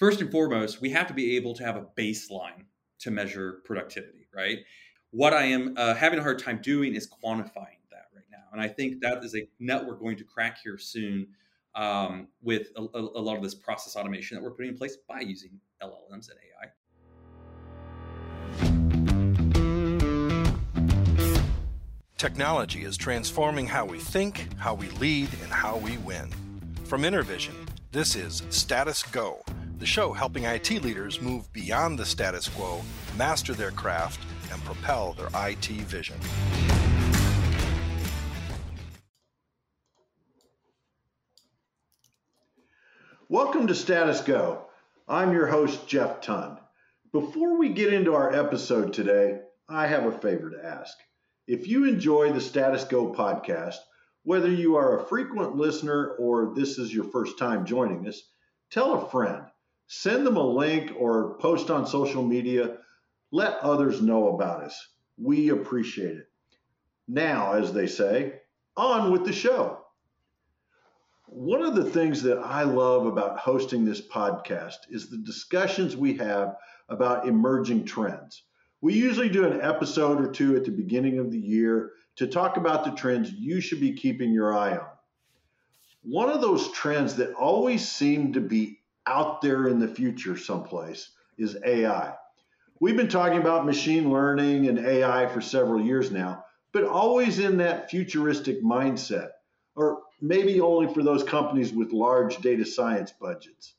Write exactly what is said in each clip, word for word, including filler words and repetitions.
first and foremost, we have to be able to have a baseline to measure productivity, right? What I am uh, having a hard time doing is quantifying that right now. And I think that is a nut we're going to crack here soon um, with a, a, a lot of this process automation that we're putting in place by using L L Ms and A I. Technology is transforming how we think, how we lead, and how we win. From InterVision, this is Status Go, the show helping I T leaders move beyond the status quo, master their craft, and propel their I T vision. Welcome to Status Go. I'm your host, Jeff Ton. Before we get into our episode today, I have a favor to ask. If you enjoy the Status Go podcast, whether you are a frequent listener or this is your first time joining us, tell a friend, send them a link or post on social media. Let others know about us. We appreciate it. Now, as they say, on with the show. One of the things that I love about hosting this podcast is the discussions we have about emerging trends. We usually do an episode or two at the beginning of the year to talk about the trends you should be keeping your eye on. One of those trends that always seem to be out there in the future someplace is A I. We've been talking about machine learning and A I for several years now, but always in that futuristic mindset, or maybe only for those companies with large data science budgets.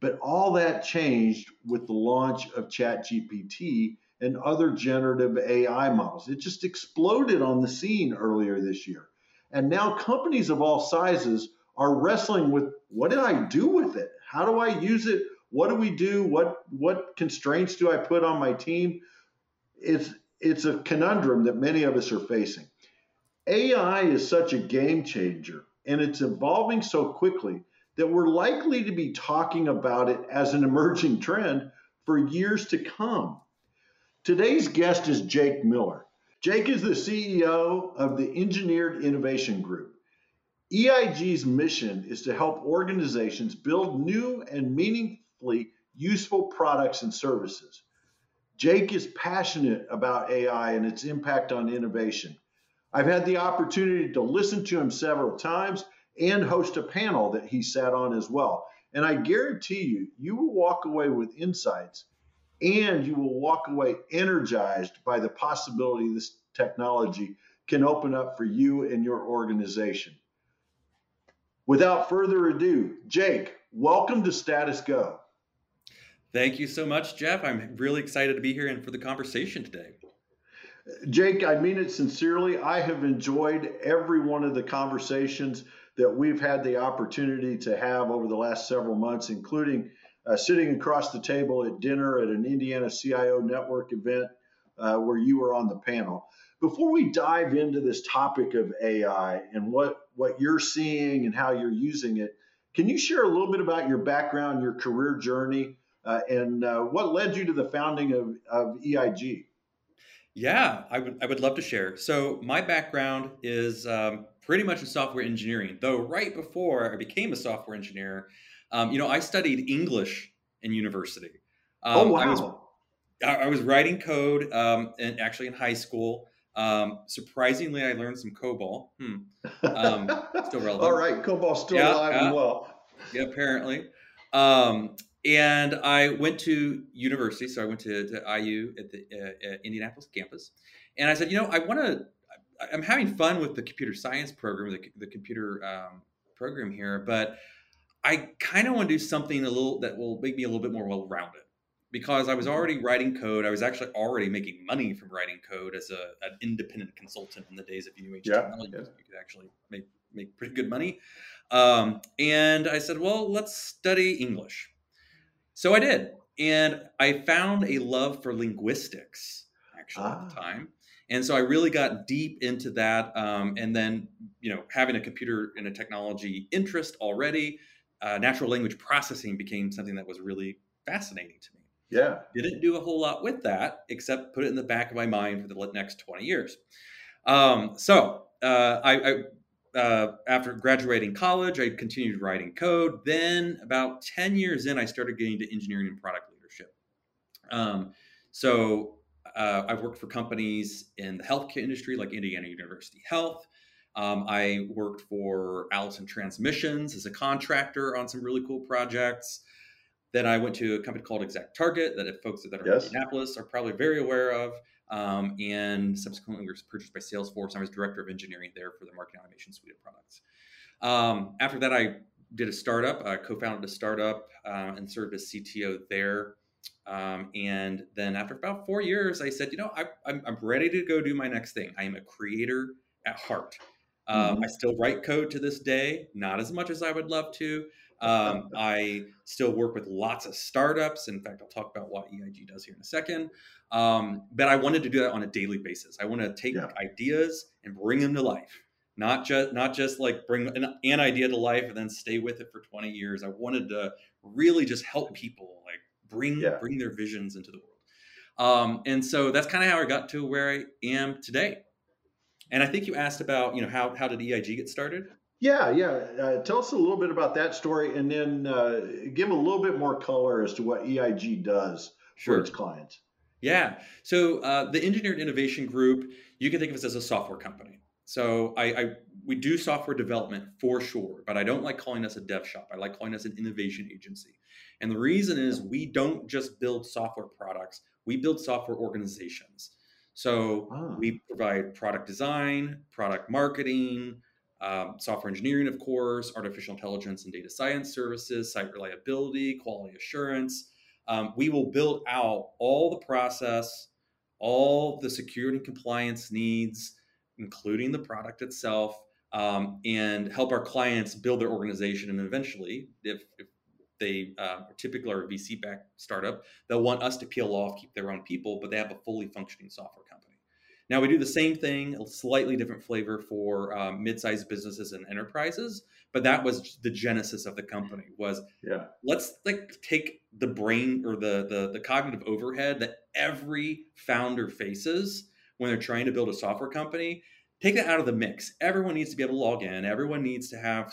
But all that changed with the launch of ChatGPT and other generative A I models. It just exploded on the scene earlier this year. And now companies of all sizes are wrestling with, what do I do with it? How do I use it? What do we do? What what constraints do I put on my team? It's, it's a conundrum that many of us are facing. A I is such a game changer, and it's evolving so quickly that we're likely to be talking about it as an emerging trend for years to come. Today's guest is Jake Miller. Jake is the C E O of the Engineered Innovation Group. E I G's mission is to help organizations build new and meaningfully useful products and services. Jake is passionate about A I and its impact on innovation. I've had the opportunity to listen to him several times and host a panel that he sat on as well. And I guarantee you, you will walk away with insights and you will walk away energized by the possibility this technology can open up for you and your organization. Without further ado, Jake, welcome to Status Go. Thank you so much, Jeff. I'm really excited to be here and for the conversation today. Jake, I mean it sincerely. I have enjoyed every one of the conversations that we've had the opportunity to have over the last several months, including Uh, sitting across the table at dinner at an Indiana C I O Network event uh, where you were on the panel. Before we dive into this topic of A I and what, what you're seeing and how you're using it, can you share a little bit about your background, your career journey, uh, and uh, what led you to the founding of, of E I G? Yeah, I would I would love to share. So my background is um, pretty much in software engineering, though right before I became a software engineer, Um, you know, I studied English in university. Um, oh, wow. I was, I was writing code um, and actually in high school. Um, surprisingly, I learned some COBOL. Hmm. Um, still relevant. All right. COBOL's still yeah, alive yeah. and well. Yeah, apparently. Um, and I went to university. So I went to, to I U at the uh, at Indianapolis campus. And I said, you know, I want to, I'm having fun with the computer science program, the, the computer um, program here, but I kind of want to do something a little that will make me a little bit more well-rounded, because I was already writing code. I was actually already making money from writing code as a, an independent consultant in the days of U H yeah, technology. Yeah. You could actually make, make pretty good money. Um, and I said, well, let's study English. So I did. And I found a love for linguistics actually ah. at the time. And so I really got deep into that. Um, and then, you know, having a computer and a technology interest already, Uh, natural language processing became something that was really fascinating to me. Yeah. Didn't do a whole lot with that, except put it in the back of my mind for the next twenty years. Um, so uh, I, I uh, after graduating college, I continued writing code. Then about ten years in, I started getting into engineering and product leadership. Um, so uh, I've worked for companies in the healthcare industry, like Indiana University Health. Um, I worked for Allison Transmissions as a contractor on some really cool projects. Then I went to a company called Exact Target that if folks that are yes. in Indianapolis are probably very aware of. Um, and subsequently was purchased by Salesforce. I was director of engineering there for the marketing automation suite of products. Um, after that, I did a startup. I co-founded a startup uh, and served as C T O there. Um, and then after about four years, I said, you know, I, I'm, I'm ready to go do my next thing. I am a creator at heart. Um, mm-hmm. I still write code to this day, not as much as I would love to. Um, I still work with lots of startups. In fact, I'll talk about what E I G does here in a second. Um, but I wanted to do that on a daily basis. I want to take yeah. ideas and bring them to life, not just not just like bring an, an idea to life and then stay with it for twenty years. I wanted to really just help people, like bring yeah. bring their visions into the world. Um, and so that's kind of how I got to where I am today. And I think you asked about, you know, how how did E I G get started? Yeah, yeah. Uh, tell us a little bit about that story, and then uh, give a little bit more color as to what E I G does sure. for its clients. Yeah. So uh, the Engineered Innovation Group, you can think of us as a software company. So I, I we do software development for sure, but I don't like calling us a dev shop. I like calling us an innovation agency. And the reason is we don't just build software products. We build software organizations. So oh. we provide product design, product marketing, Um, software engineering, of course, artificial intelligence and data science services, site reliability, quality assurance. Um, we will build out all the process, all the security and compliance needs, including the product itself, um, and help our clients build their organization. And eventually, if, if they uh, typically are a V C-backed startup, they'll want us to peel off, keep their own people, but they have a fully functioning software company. Now, we do the same thing, a slightly different flavor for um, mid-sized businesses and enterprises, but that was the genesis of the company was yeah. let's like take the brain or the, the, the cognitive overhead that every founder faces when they're trying to build a software company, take that out of the mix. Everyone needs to be able to log in. Everyone needs to have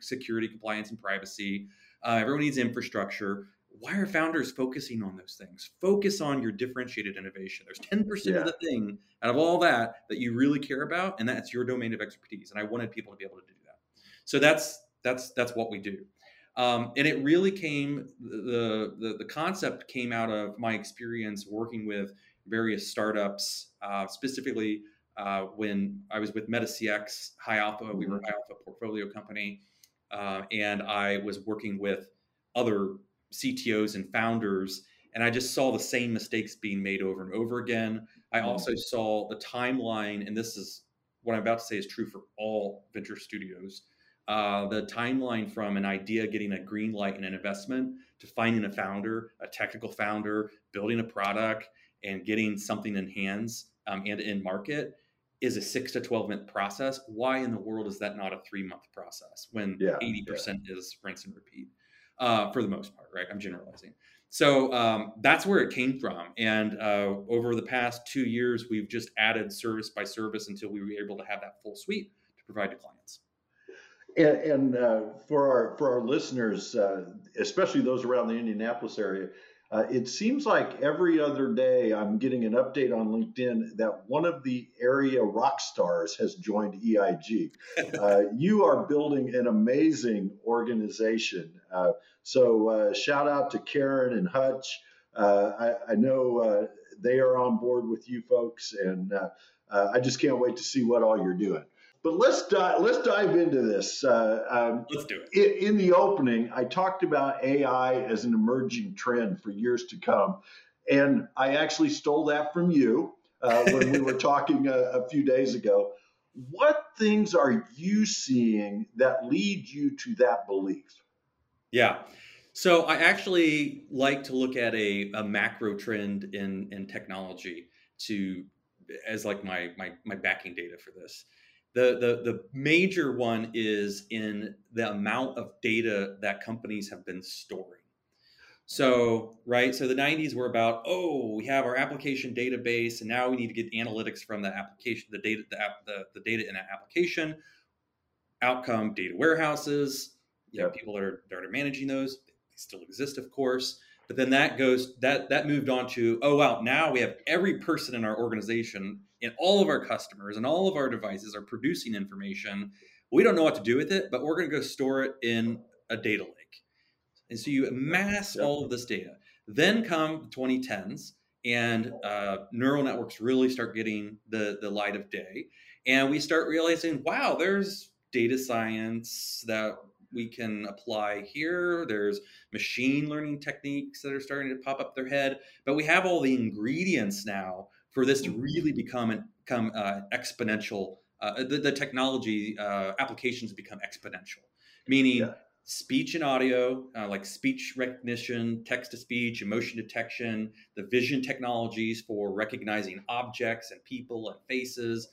security, compliance, and privacy. Uh, everyone needs infrastructure. Why are founders focusing on those things? Focus on your differentiated innovation. There's ten percent yeah. of the thing out of all that that you really care about, and that's your domain of expertise. And I wanted people to be able to do that. So that's that's that's what we do. Um, and it really came, the, the, the concept came out of my experience working with various startups, uh, specifically uh, when I was with MetaCX, High Alpha. We were a High Alpha portfolio company, uh, and I was working with other C T Os and founders, and I just saw the same mistakes being made over and over again. I also saw the timeline, and this is what I'm about to say is true for all venture studios, uh, the timeline from an idea getting a green light and an investment to finding a founder, a technical founder, building a product, and getting something in hands um, and in market is a six to twelve month process. Why in the world is that not a three month process when yeah, eighty percent yeah. is rinse and repeat? Uh, for the most part, right? I'm generalizing. So um, that's where it came from. And uh, over the past two years, we've just added service by service until we were able to have that full suite to provide to clients. And, and uh, for our for our listeners, uh, especially those around the Indianapolis area, uh, it seems like every other day I'm getting an update on LinkedIn that one of the area rock stars has joined E I G. Uh, you are building an amazing organization. Uh, So uh, shout out to Karen and Hutch. Uh, I, I know uh, they are on board with you folks, and uh, uh, I just can't wait to see what all you're doing. But let's di- let's dive into this. Uh, um, let's do it. In, in the opening, I talked about A I as an emerging trend for years to come, and I actually stole that from you uh, when we were talking a, a few days ago. What things are you seeing that lead you to that belief? Yeah. So I actually like to look at a, a macro trend in, in technology to as like my, my, my backing data for this. The, the, the major one is in the amount of data that companies have been storing. So, right. So the nineties were about, oh, we have our application database and now we need to get analytics from the application, the data, the, app, the, the data in that application. outcome data warehouses. You know, yep. people that are, that are managing those, they still exist, of course. But then that goes, that that moved on to, oh, wow, now we have every person in our organization and all of our customers and all of our devices are producing information. We don't know what to do with it, but we're going to go store it in a data lake. And so you amass yep. all of this data. Then come the twenty tens and uh, neural networks really start getting the, the light of day. And we start realizing, wow, there's data science that we can apply here. There's machine learning techniques that are starting to pop up their head. But we have all the ingredients now for this to really become an become, uh, exponential. Uh, the, the technology uh, applications become exponential, meaning yeah. speech and audio, uh, like speech recognition, text-to-speech, emotion detection, the vision technologies for recognizing objects and people and faces,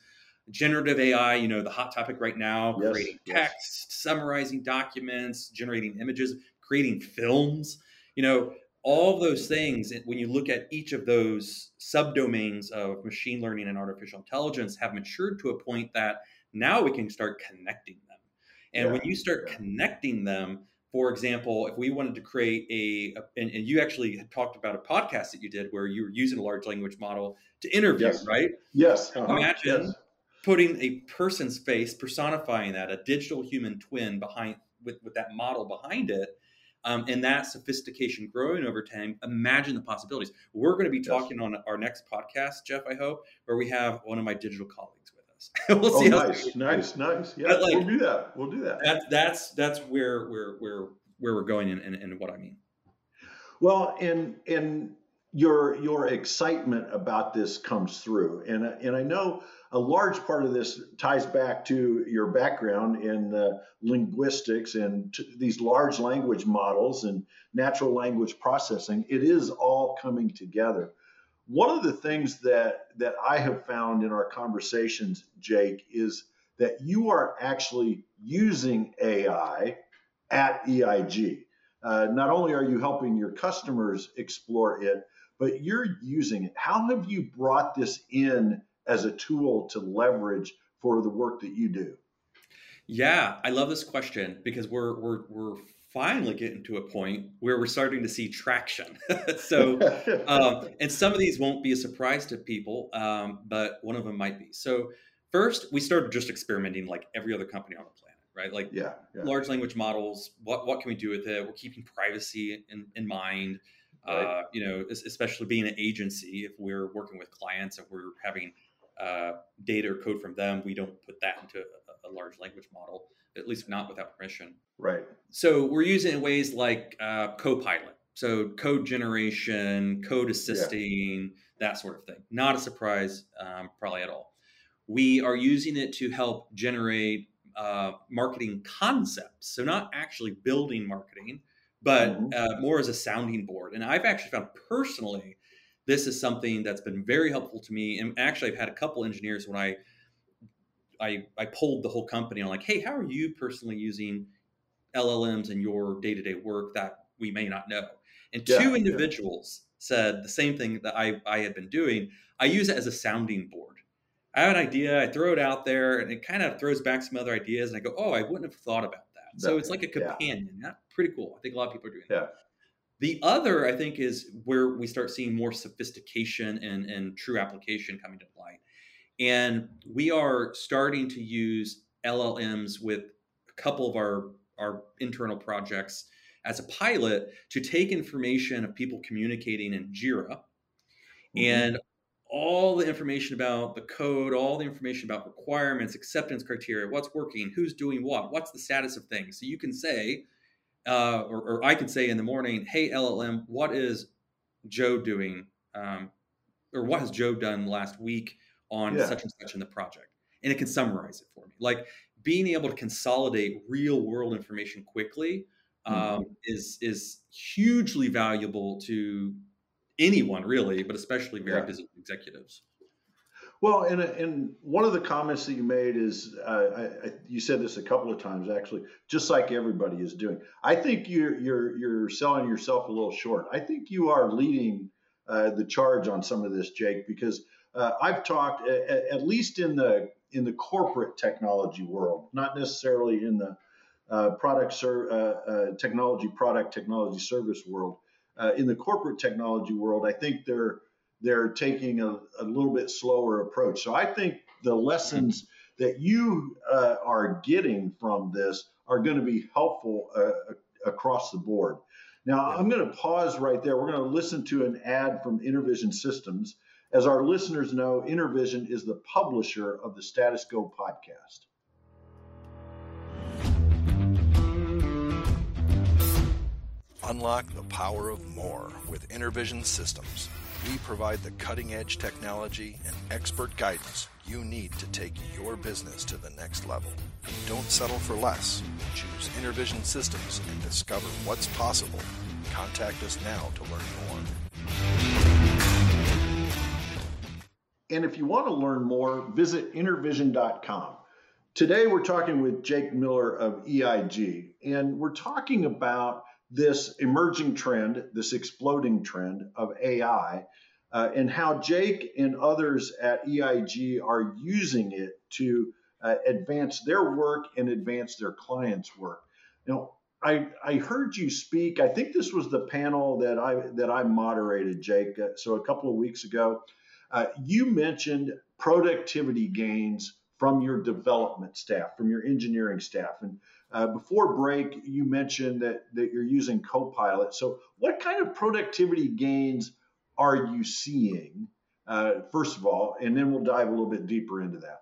generative A I, you know, the hot topic right now, yes, creating text, yes. summarizing documents, generating images, creating films, you know, all those things. When you look at each of those subdomains of machine learning and artificial intelligence have matured to a point that now we can start connecting them. And yeah. when you start yeah. connecting them, for example, if we wanted to create a, a and, and you actually had talked about a podcast that you did where you were using a large language model to interview, yes. right? Yes. Uh-huh. Imagine yes. putting a person's face, personifying that, a digital human twin behind with, with that model behind it, um, and that sophistication growing over time. Imagine the possibilities. We're going to be talking yes. on our next podcast, Jeff, I hope, where we have one of my digital colleagues with us. we'll oh, see nice, nice, nice. Yeah, like, we'll do that. We'll do that. that that's that's where where where where we're going, and and what I mean. Well, and and your your excitement about this comes through, and and I know. A large part of this ties back to your background in uh, linguistics and t- these large language models and natural language processing. It is all coming together. One of the things that, that I have found in our conversations, Jake, is that you are actually using A I at E I G. Uh, not only are you helping your customers explore it, but you're using it. How have you brought this in as a tool to leverage for the work that you do? Yeah, I love this question because we're we're we're finally getting to a point where we're starting to see traction. so, um, and some of these won't be a surprise to people, um, but one of them might be. So, first, we started just experimenting like every other company on the planet, right? Like yeah, yeah. large language models. What what can we do with it? We're keeping privacy in, in mind. Right. Uh, you know, especially being an agency, if we're working with clients, if we're having Uh, data or code from them, we don't put that into a, a large language model, at least not without permission. Right. So we're using it in ways like uh, Copilot. So code generation, code assisting, yeah. that sort of thing. Not a surprise, um, probably at all. We are using it to help generate uh, marketing concepts. So not actually building marketing, but mm-hmm. uh, more as a sounding board. And I've actually found personally this is something that's been very helpful to me. And actually, I've had a couple engineers when I, I, I polled the whole company. I'm like, hey, how are you personally using L L Ms in your day-to-day work that we may not know? And yeah, two individuals yeah. said the same thing that I, I had been doing. I use it as a sounding board. I have an idea, I throw it out there, and it kind of throws back some other ideas. And I go, oh, I wouldn't have thought about that. But, so it's like a companion. Yeah. That's pretty cool. I think a lot of people are doing yeah. that. The other, I think, is where we start seeing more sophistication and, and true application coming to light. And we are starting to use L L Ms with a couple of our, our internal projects as a pilot to take information of people communicating in JIRA mm-hmm. and all the information about the code, all the information about requirements, acceptance criteria, what's working, who's doing what, what's the status of things. So you can say, Uh, or, or I could say in the morning, hey, L L M, what is Joe doing? Um, or what has Joe done last week on yeah. such and such in the project? And it can summarize it for me. Like being able to consolidate real world information quickly um, mm-hmm. is, is hugely valuable to anyone really, but especially very yeah. busy executives. Well, and, and one of the comments that you made is, uh, I, I, you said this a couple of times, actually, just like everybody is doing. I think you're, you're, you're selling yourself a little short. I think you are leading uh, the charge on some of this, Jake, because uh, I've talked, at, at least in the in the corporate technology world, not necessarily in the uh, product ser uh, uh, technology product technology service world. Uh, in the corporate technology world, I think they're they're taking a, a little bit slower approach. So I think the lessons that you uh, are getting from this are going to be helpful uh, across the board. Now, I'm going to pause right there. We're going to listen to an ad from InterVision Systems. As our listeners know, InterVision is the publisher of the Status Go podcast. Unlock the power of more with InterVision Systems. We provide the cutting-edge technology and expert guidance you need to take your business to the next level. Don't settle for less. Choose InterVision Systems and discover what's possible. Contact us now to learn more. And if you want to learn more, visit intervision dot com. Today we're talking with Jake Miller of E I G, and we're talking about this emerging trend, this exploding trend of A I, uh, and how Jake and others at E I G are using it to uh, advance their work and advance their clients' work. Now, I, I heard you speak. I think this was the panel that I that I moderated, Jake. Uh, so a couple of weeks ago, uh, you mentioned productivity gains from your development staff, from your engineering staff, and Uh, before break, you mentioned that, that you're using Copilot. So what kind of productivity gains are you seeing, uh, first of all? And then we'll dive a little bit deeper into that.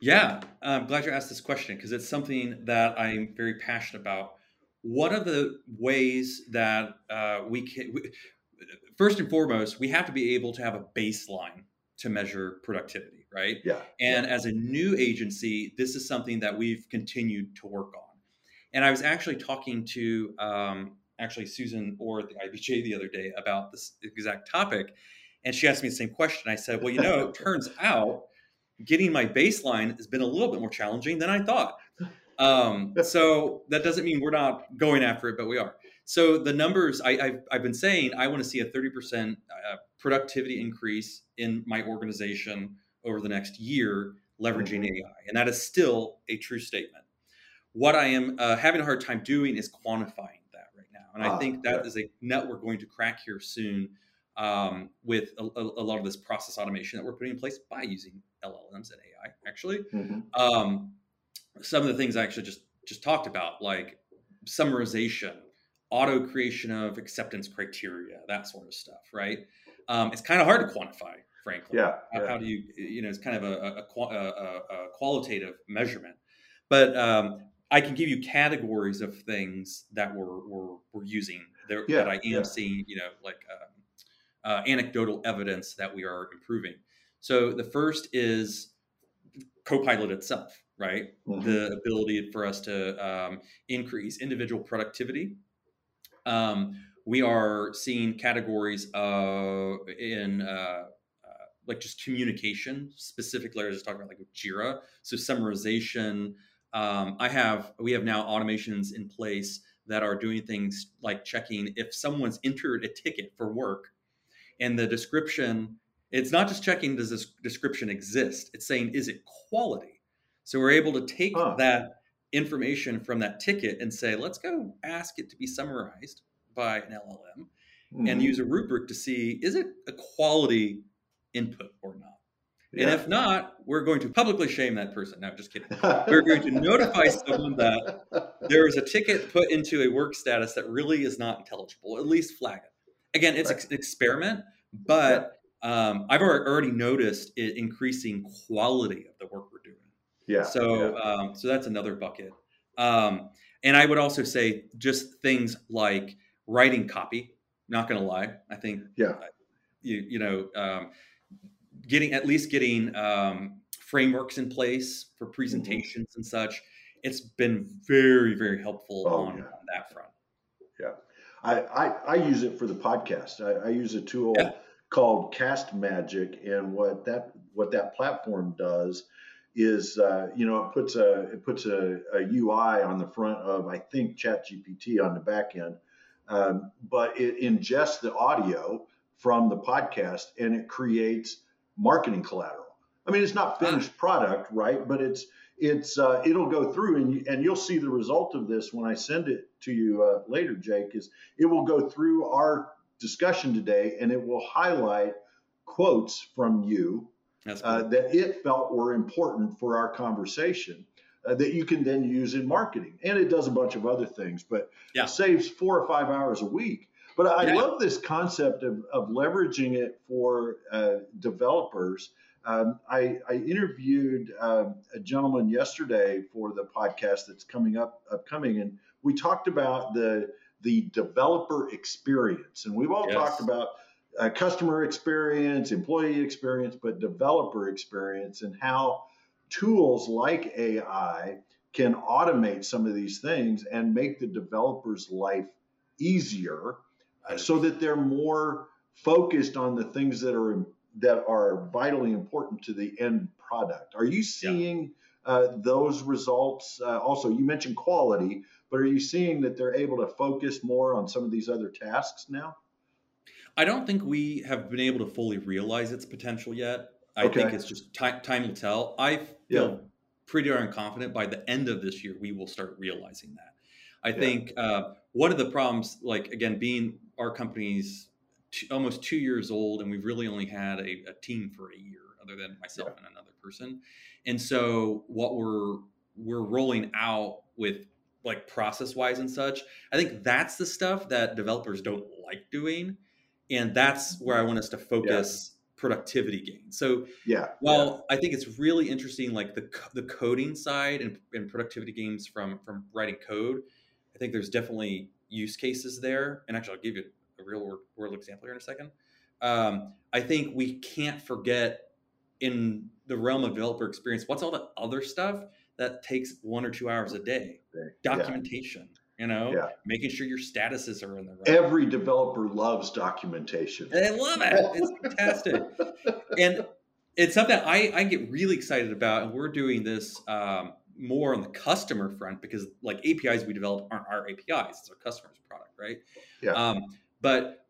Yeah, I'm glad you asked this question because it's something that I'm very passionate about. One of the ways that uh, we can, we, first and foremost, we have to be able to have a baseline to measure productivity, right? Yeah. And yeah. As a new agency, this is something that we've continued to work on. And I was actually talking to um, actually Susan Orr at the I B J the other day about this exact topic. And she asked me the same question. I said, well, you know, it turns out getting my baseline has been a little bit more challenging than I thought. Um, so that doesn't mean we're not going after it, but we are. So the numbers I, I've, I've been saying, I want to see a thirty percent uh, productivity increase in my organization over the next year, leveraging A I. And that is still a true statement. What I am uh, having a hard time doing is quantifying that right now. And I ah, think that yeah. is a nut we're going to crack here soon um, with a, a lot of this process automation that we're putting in place by using L L Ms and A I, actually. Mm-hmm. Um, some of the things I actually just, just talked about, like summarization, auto creation of acceptance criteria, that sort of stuff, right? Um, it's kind of hard to quantify, frankly. Yeah. How, yeah. how do you, you know, it's kind of a, a, a, a qualitative measurement. But um, I can give you categories of things that we're we're, we're using that, yeah. that I am yeah. seeing, you know, like uh, uh, anecdotal evidence that we are improving. So the first is Copilot itself, right? Mm-hmm. The ability for us to um, increase individual productivity. Um, we are seeing categories uh, in uh, uh, like just communication, specifically, I was just talking about like JIRA, so summarization. Um, I have, we have now automations in place that are doing things like checking if someone's entered a ticket for work and the description, it's not just checking, does this description exist? It's saying, is it quality? So we're able to take huh. that information from that ticket and say, let's go ask it to be summarized by an L L M mm-hmm. and use a rubric to see, is it a quality input or not? Yeah. And if not, we're going to publicly shame that person. No, just kidding. We're going to notify someone that there is a ticket put into a work status that really is not intelligible, at least flag it. Again, it's right. an experiment, but um, I've already noticed it increasing quality of the work we're doing. Yeah. So, yeah. Um, so that's another bucket. Um, and I would also say just things like writing copy, not going to lie. I think, yeah. you, you know, um, getting, at least getting, um, frameworks in place for presentations mm-hmm. and such. It's been very, very helpful oh, on, yeah. on that front. Yeah. I, I, I use it for the podcast. I, I use a tool yeah. called Cast Magic, and what that, what that platform does is, uh, you know, it puts a it puts a, a U I on the front of, I think, ChatGPT on the back end, um, but it ingests the audio from the podcast and it creates marketing collateral. I mean, it's not finished product, right? But it's it's uh, it'll go through, and you, and you'll see the result of this when I send it to you uh, later, Jake. Is it will go through our discussion today, and it will highlight quotes from you That's cool. uh, that it felt were important for our conversation uh, that you can then use in marketing, and it does a bunch of other things, but yeah. it saves four or five hours a week. But I yeah. love this concept of, of leveraging it for uh, developers. Um, I, I interviewed um, a gentleman yesterday for the podcast that's coming up, upcoming, and we talked about the the developer experience. And we've all yes. talked about uh, customer experience, employee experience, but developer experience and how tools like A I can automate some of these things and make the developer's life easier uh, so that they're more focused on the things that are important, that are vitally important to the end product. Are you seeing yeah. uh, those results? Uh, also, you mentioned quality, but are you seeing that they're able to focus more on some of these other tasks now? I don't think we have been able to fully realize its potential yet. I okay. think it's just time, time will tell. I feel yeah. pretty darn confident by the end of this year, we will start realizing that. I yeah. think uh, one of the problems, like again, being our company's Two, almost two years old, and we've really only had a, a team for a year, other than myself yeah. and another person. And so, what we're we're rolling out with, like process-wise and such, I think that's the stuff that developers don't like doing, and that's where I want us to focus yeah. productivity gains. So, yeah, well, yeah. I think it's really interesting, like the the coding side and, and productivity gains from from writing code. I think there's definitely use cases there, and actually, I'll give you a real world, world example here in a second. Um, I think we can't forget in the realm of developer experience, what's all the other stuff that takes one or two hours a day? Documentation, yeah. you know, yeah. making sure your statuses are in the right. Every developer loves documentation. They love it. It's fantastic. And it's something I, I get really excited about. And we're doing this um, more on the customer front because like A P Is we develop aren't our A P Is. It's our customer's product, right? Yeah. Um, But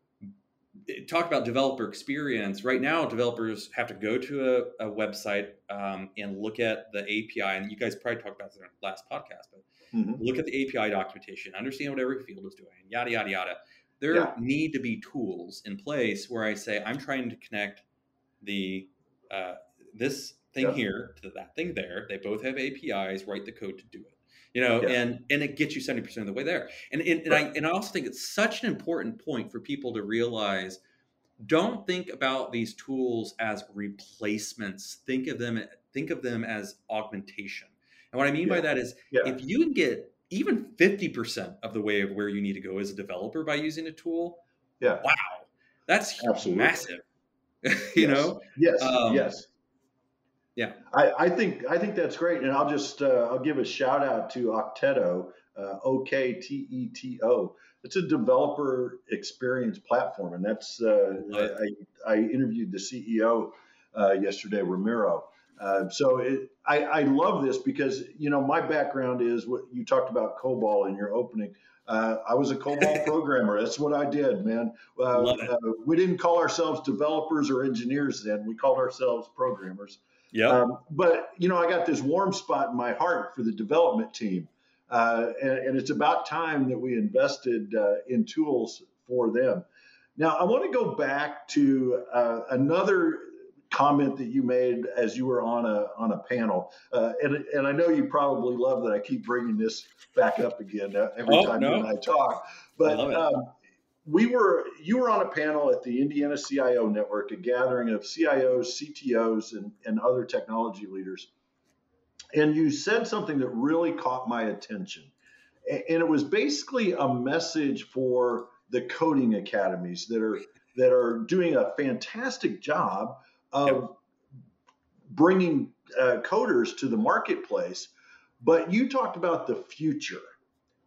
talk about developer experience. Right now, developers have to go to a, a website um, and look at the A P I. And you guys probably talked about this in our last podcast, but mm-hmm. look at the A P I documentation, understand what every field is doing, yada, yada, yada. There yeah. need to be tools in place where I say, I'm trying to connect the uh, this thing yeah. here to that thing there. They both have A P Is, write the code to do it. You know, yeah. and, and it gets you seventy percent of the way there. And and, and right. I and I also think it's such an important point for people to realize, don't think about these tools as replacements. Think of them, think of them as augmentation. And what I mean yeah. by that is yeah. if you can get even fifty percent of the way of where you need to go as a developer by using a tool, yeah. wow, that's Absolutely. massive. you yes. know? Yes, um, yes. Yeah, I, I think I think that's great, and I'll just uh, I'll give a shout out to Octeto, uh, O K T E T O. It's a developer experience platform, and that's uh, I, I, I interviewed the C E O uh, yesterday, Ramiro. Uh, so it, I, I love this because you know my background is what you talked about COBOL in your opening. Uh, I was a COBOL programmer. That's what I did, man. Uh, love it. Uh, we didn't call ourselves developers or engineers then. We called ourselves programmers. Yeah, um, but you know, I got this warm spot in my heart for the development team, uh, and, and it's about time that we invested uh, in tools for them. Now, I want to go back to uh, another comment that you made as you were on a on a panel, uh, and and I know you probably love that I keep bringing this back up again every oh, time no. you and I talk, but. Um, We were, you were on a panel at the Indiana C I O Network, a gathering of C I Os, C T Os, and, and other technology leaders. And you said something that really caught my attention. And it was basically a message for the coding academies that are, that are doing a fantastic job of bringing uh, coders to the marketplace. But you talked about the future.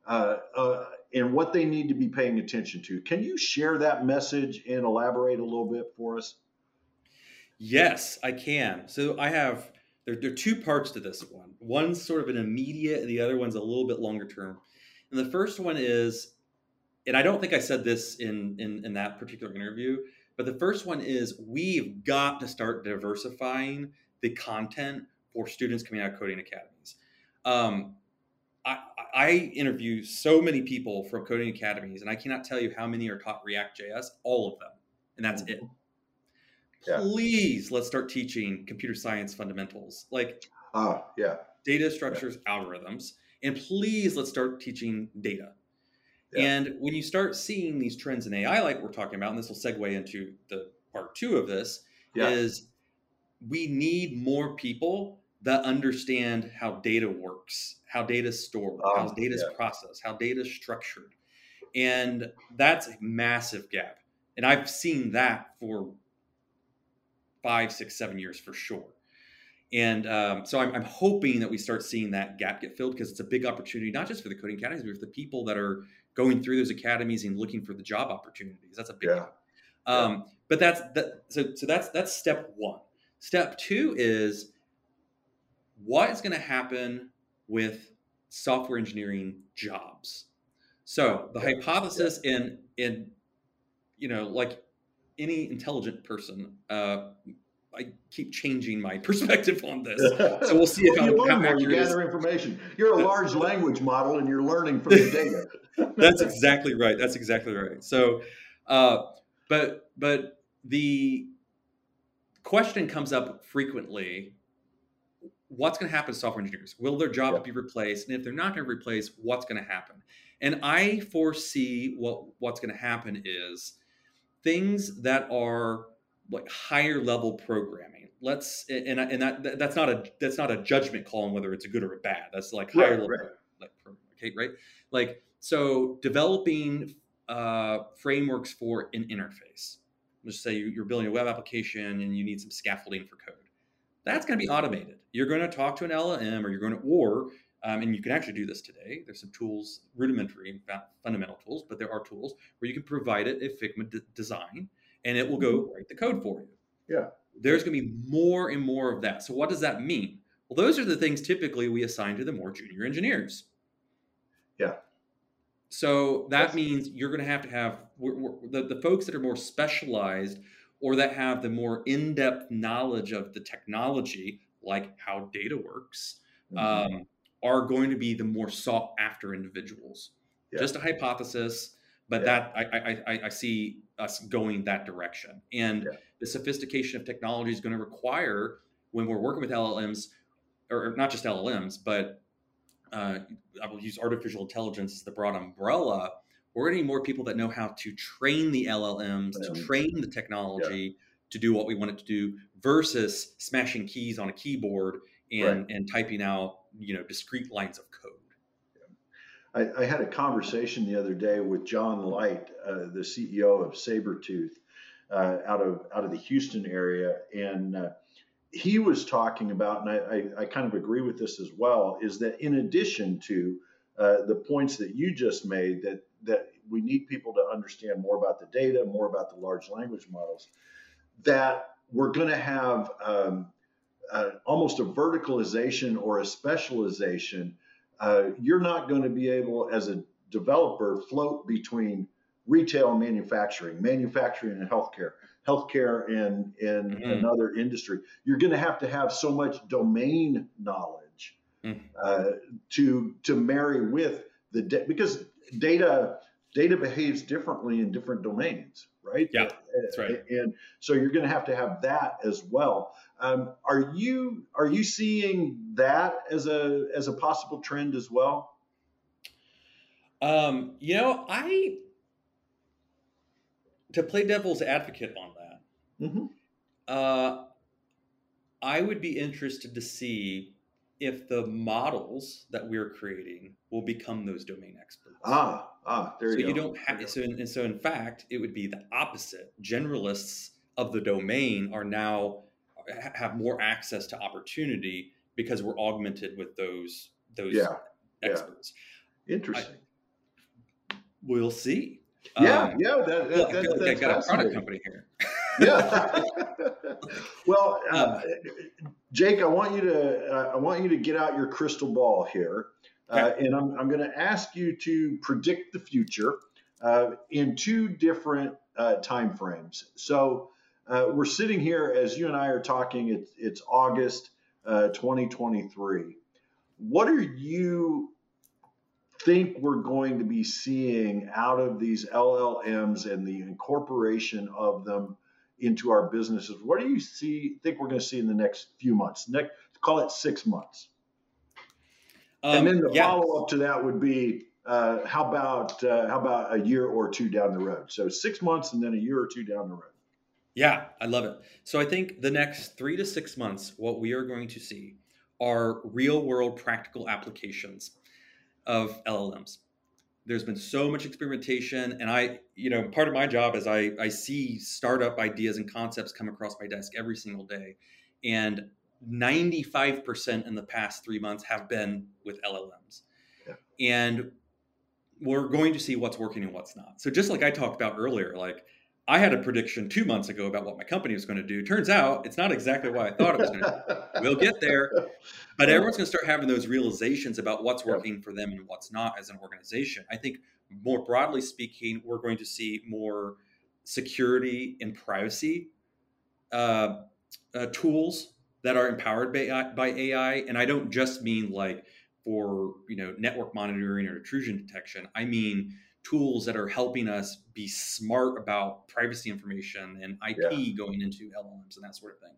Uh, uh, and what they need to be paying attention to. Can you share that message and elaborate a little bit for us? Yes, I can. So I have, there, there are two parts to this one. One's sort of an immediate, and the other one's a little bit longer term. And the first one is, and I don't think I said this in, in, in that particular interview, but the first one is we've got to start diversifying the content for students coming out of coding academies. Um, I, I interview so many people from coding academies, and I cannot tell you how many are taught React J S, all of them. And that's it. Yeah. Please, let's start teaching computer science fundamentals, like uh, yeah. data structures, yeah. algorithms, and please, let's start teaching data. Yeah. And when you start seeing these trends in A I, like we're talking about, and this will segue into the part two of this, yeah. is we need more people that understand how data works, how data is stored, um, how data is yeah. processed, how data is structured. And that's a massive gap. And I've seen that for five, six, seven years for sure. And um, so I'm, I'm hoping that we start seeing that gap get filled, because it's a big opportunity, not just for the coding academies, but for the people that are going through those academies and looking for the job opportunities. That's a big yeah. Um, yeah. But that's that, so, so that's that's step one. Step two is what is going to happen with software engineering jobs. So the yeah. hypothesis yeah. in in you know, like any intelligent person, uh, I keep changing my perspective on this. So we'll see if well, you, learn how you gather information. You're a large language model, and you're learning from the data. That's exactly right. That's exactly right. So, uh, but but the question comes up frequently: what's going to happen to software engineers? Will their job yeah. be replaced? And if they're not going to replace, what's going to happen? And I foresee what what's going to happen is things that are like higher level programming. Let's and and that that's not a that's not a judgment call on whether it's a good or a bad. That's like higher right, level, right. like okay, right? Like so, developing uh, frameworks for an interface. Let's say you're building a web application and you need some scaffolding for code. That's going to be automated. You're going to talk to an L L M, or you're going to or Um, and you can actually do this today. There's some tools, rudimentary and fundamental tools, but there are tools where you can provide it a Figma d- design and it will go write the code for you. Yeah. There's going to be more and more of that. So what does that mean? Well, those are the things typically we assign to the more junior engineers. Yeah. So that yes. means you're going to have to have we're, we're, the, the folks that are more specialized or that have the more in-depth knowledge of the technology, like how data works, mm-hmm. um, are going to be the more sought after individuals. Yeah. Just a hypothesis, but yeah. that I, I I see us going that direction. And yeah. the sophistication of technology is going to require, when we're working with L L Ms, or not just L L Ms, but uh, I will use artificial intelligence as the broad umbrella, we're going to need more people that know how to train the L L Ms, yeah. to train the technology yeah. to do what we want it to do, versus smashing keys on a keyboard and, right. and typing out, you know, discrete lines of code. Yeah. I, I had a conversation the other day with John Light, uh, the C E O of Sabertooth, uh, out of out of the Houston area, and uh, he was talking about, and I, I, I kind of agree with this as well, is that in addition to uh, the points that you just made, that that we need people to understand more about the data, more about the large language models, that we're going to have. Um, Uh, almost a verticalization or a specialization. Uh, you're not going to be able, as a developer, float between retail and manufacturing, manufacturing and healthcare, healthcare and, and mm-hmm. another industry. You're going to have to have so much domain knowledge mm-hmm. uh, to to marry with the data, because data data behaves differently in different domains. Right? Yeah, that's right. And so you're going to have to have that as well. Um, are you are you seeing that as a as a possible trend as well? Um, you know, I to play devil's advocate on that. Mm-hmm. Uh, I would be interested to see if the models that we're creating will become those domain experts. Ah, ah, there you go. So you don't have, so in, so in fact, it would be the opposite. Generalists of the domain are now, have more access to opportunity because we're augmented with those, those yeah, experts. Yeah. Interesting. I, we'll see. Yeah, um, yeah. That, that, I feel that, like I got a product company here. Yeah. Well, uh, Jake, I want you to uh, I want you to get out your crystal ball here, uh, okay. and I'm I'm going to ask you to predict the future uh, in two different uh, time frames. So Uh, we're sitting here as you and I are talking, it's, it's August uh, twenty twenty-three. What are you think we're going to be seeing out of these L L Ms and the incorporation of them into our businesses? What do you see, think we're going to see in the next few months? Next, call it six months. Um, and then the yeah. follow-up to that would be, uh, how about uh, how about a year or two down the road? So six months and then a year or two down the road. Yeah, I love it. So I think the next three to six months, what we are going to see are real-world practical applications of L L Ms. There's been so much experimentation, and I, you know, part of my job is I, I see startup ideas and concepts come across my desk every single day, and ninety-five percent in the past three months have been with L L Ms. Yeah. And we're going to see what's working and what's not. So just like I talked about earlier, like I had a prediction two months ago about what my company was going to do. Turns out it's not exactly what I thought it was going to do. We'll get there. But everyone's going to start having those realizations about what's working for them and what's not as an organization. I think more broadly speaking, we're going to see more security and privacy uh, uh, tools that are empowered by A I, by A I. And I don't just mean like for, you know, network monitoring or intrusion detection. I mean tools that are helping us be smart about privacy information and I P yeah. going into L L Ms and that sort of thing.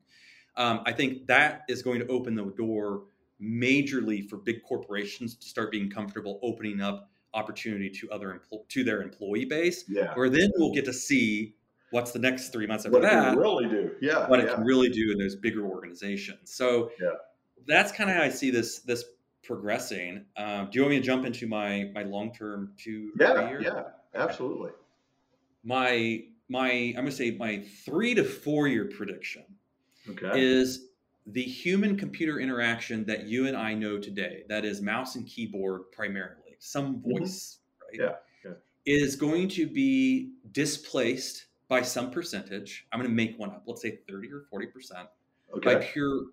Um, I think that is going to open the door majorly for big corporations to start being comfortable opening up opportunity to other to their employee base, yeah. where then we'll get to see what's the next three months after what that. What it can really do. Yeah. What yeah. it can really do in those bigger organizations. So yeah. that's kind of how I see this this progressing. Um, do you want me to jump into my my long-term two yeah, year? Yeah, absolutely. My, my I'm going to say my three to four year prediction okay. is the human computer interaction that you and I know today, that is mouse and keyboard primarily, some voice, mm-hmm. right? Yeah, yeah. Is going to be displaced by some percentage. I'm going to make one up. Let's say thirty or forty percent okay. by pure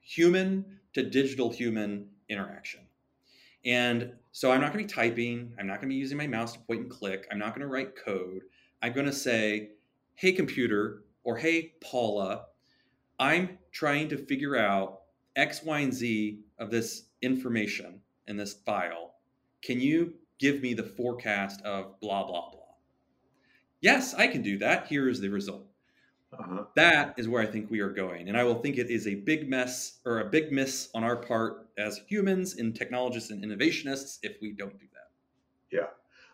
human to digital human interaction. And so I'm not going to be typing. I'm not going to be using my mouse to point and click. I'm not going to write code. I'm going to say, hey, computer, or hey, Paula, I'm trying to figure out X, Y, and Z of this information in this file. Can you give me the forecast of blah, blah, blah? Yes, I can do that. Here is the result. Uh-huh. That is where I think we are going. And I will think it is a big mess or a big miss on our part as humans and technologists and innovationists if we don't do that. Yeah,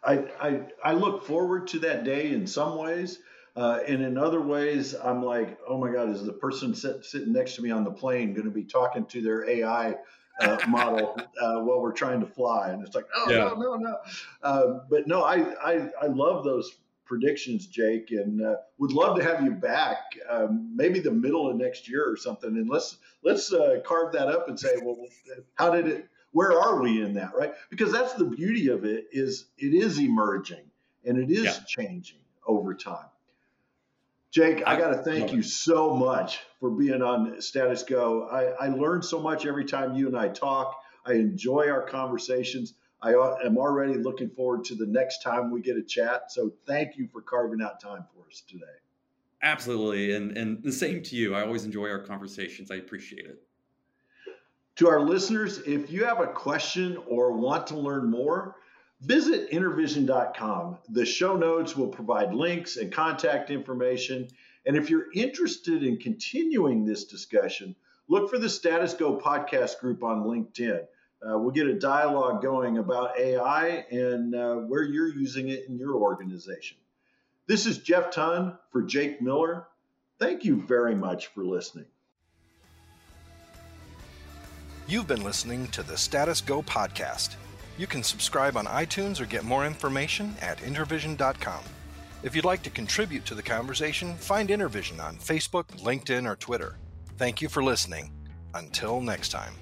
I I, I look forward to that day in some ways. Uh, and in other ways, I'm like, oh, my God, is the person sit, sitting next to me on the plane going to be talking to their A I uh, model uh, while we're trying to fly? And it's like, oh, yeah. no, no, no. Uh, but no, I, I, I love those predictions, Jake, and uh, would love to have you back um, maybe the middle of next year or something, and let's let's uh, carve that up and say, well, how did it, where are we in that, right? Because that's the beauty of it, is it is emerging and it is yeah. changing over time. Jake, I, I got to thank you so much for being on Status Go. I, I learn so much every time you and I talk. I enjoy our conversations. I am already looking forward to the next time we get a chat. So thank you for carving out time for us today. Absolutely. And, and the same to you. I always enjoy our conversations. I appreciate it. To our listeners, if you have a question or want to learn more, visit intervision dot com. The show notes will provide links and contact information. And if you're interested in continuing this discussion, look for the Status Go podcast group on LinkedIn. Uh, we'll get a dialogue going about A I and uh, where you're using it in your organization. This is Jeff Ton for Jake Miller. Thank you very much for listening. You've been listening to the Status Go podcast. You can subscribe on iTunes or get more information at intervision dot com. If you'd like to contribute to the conversation, find InterVision on Facebook, LinkedIn, or Twitter. Thank you for listening. Until next time.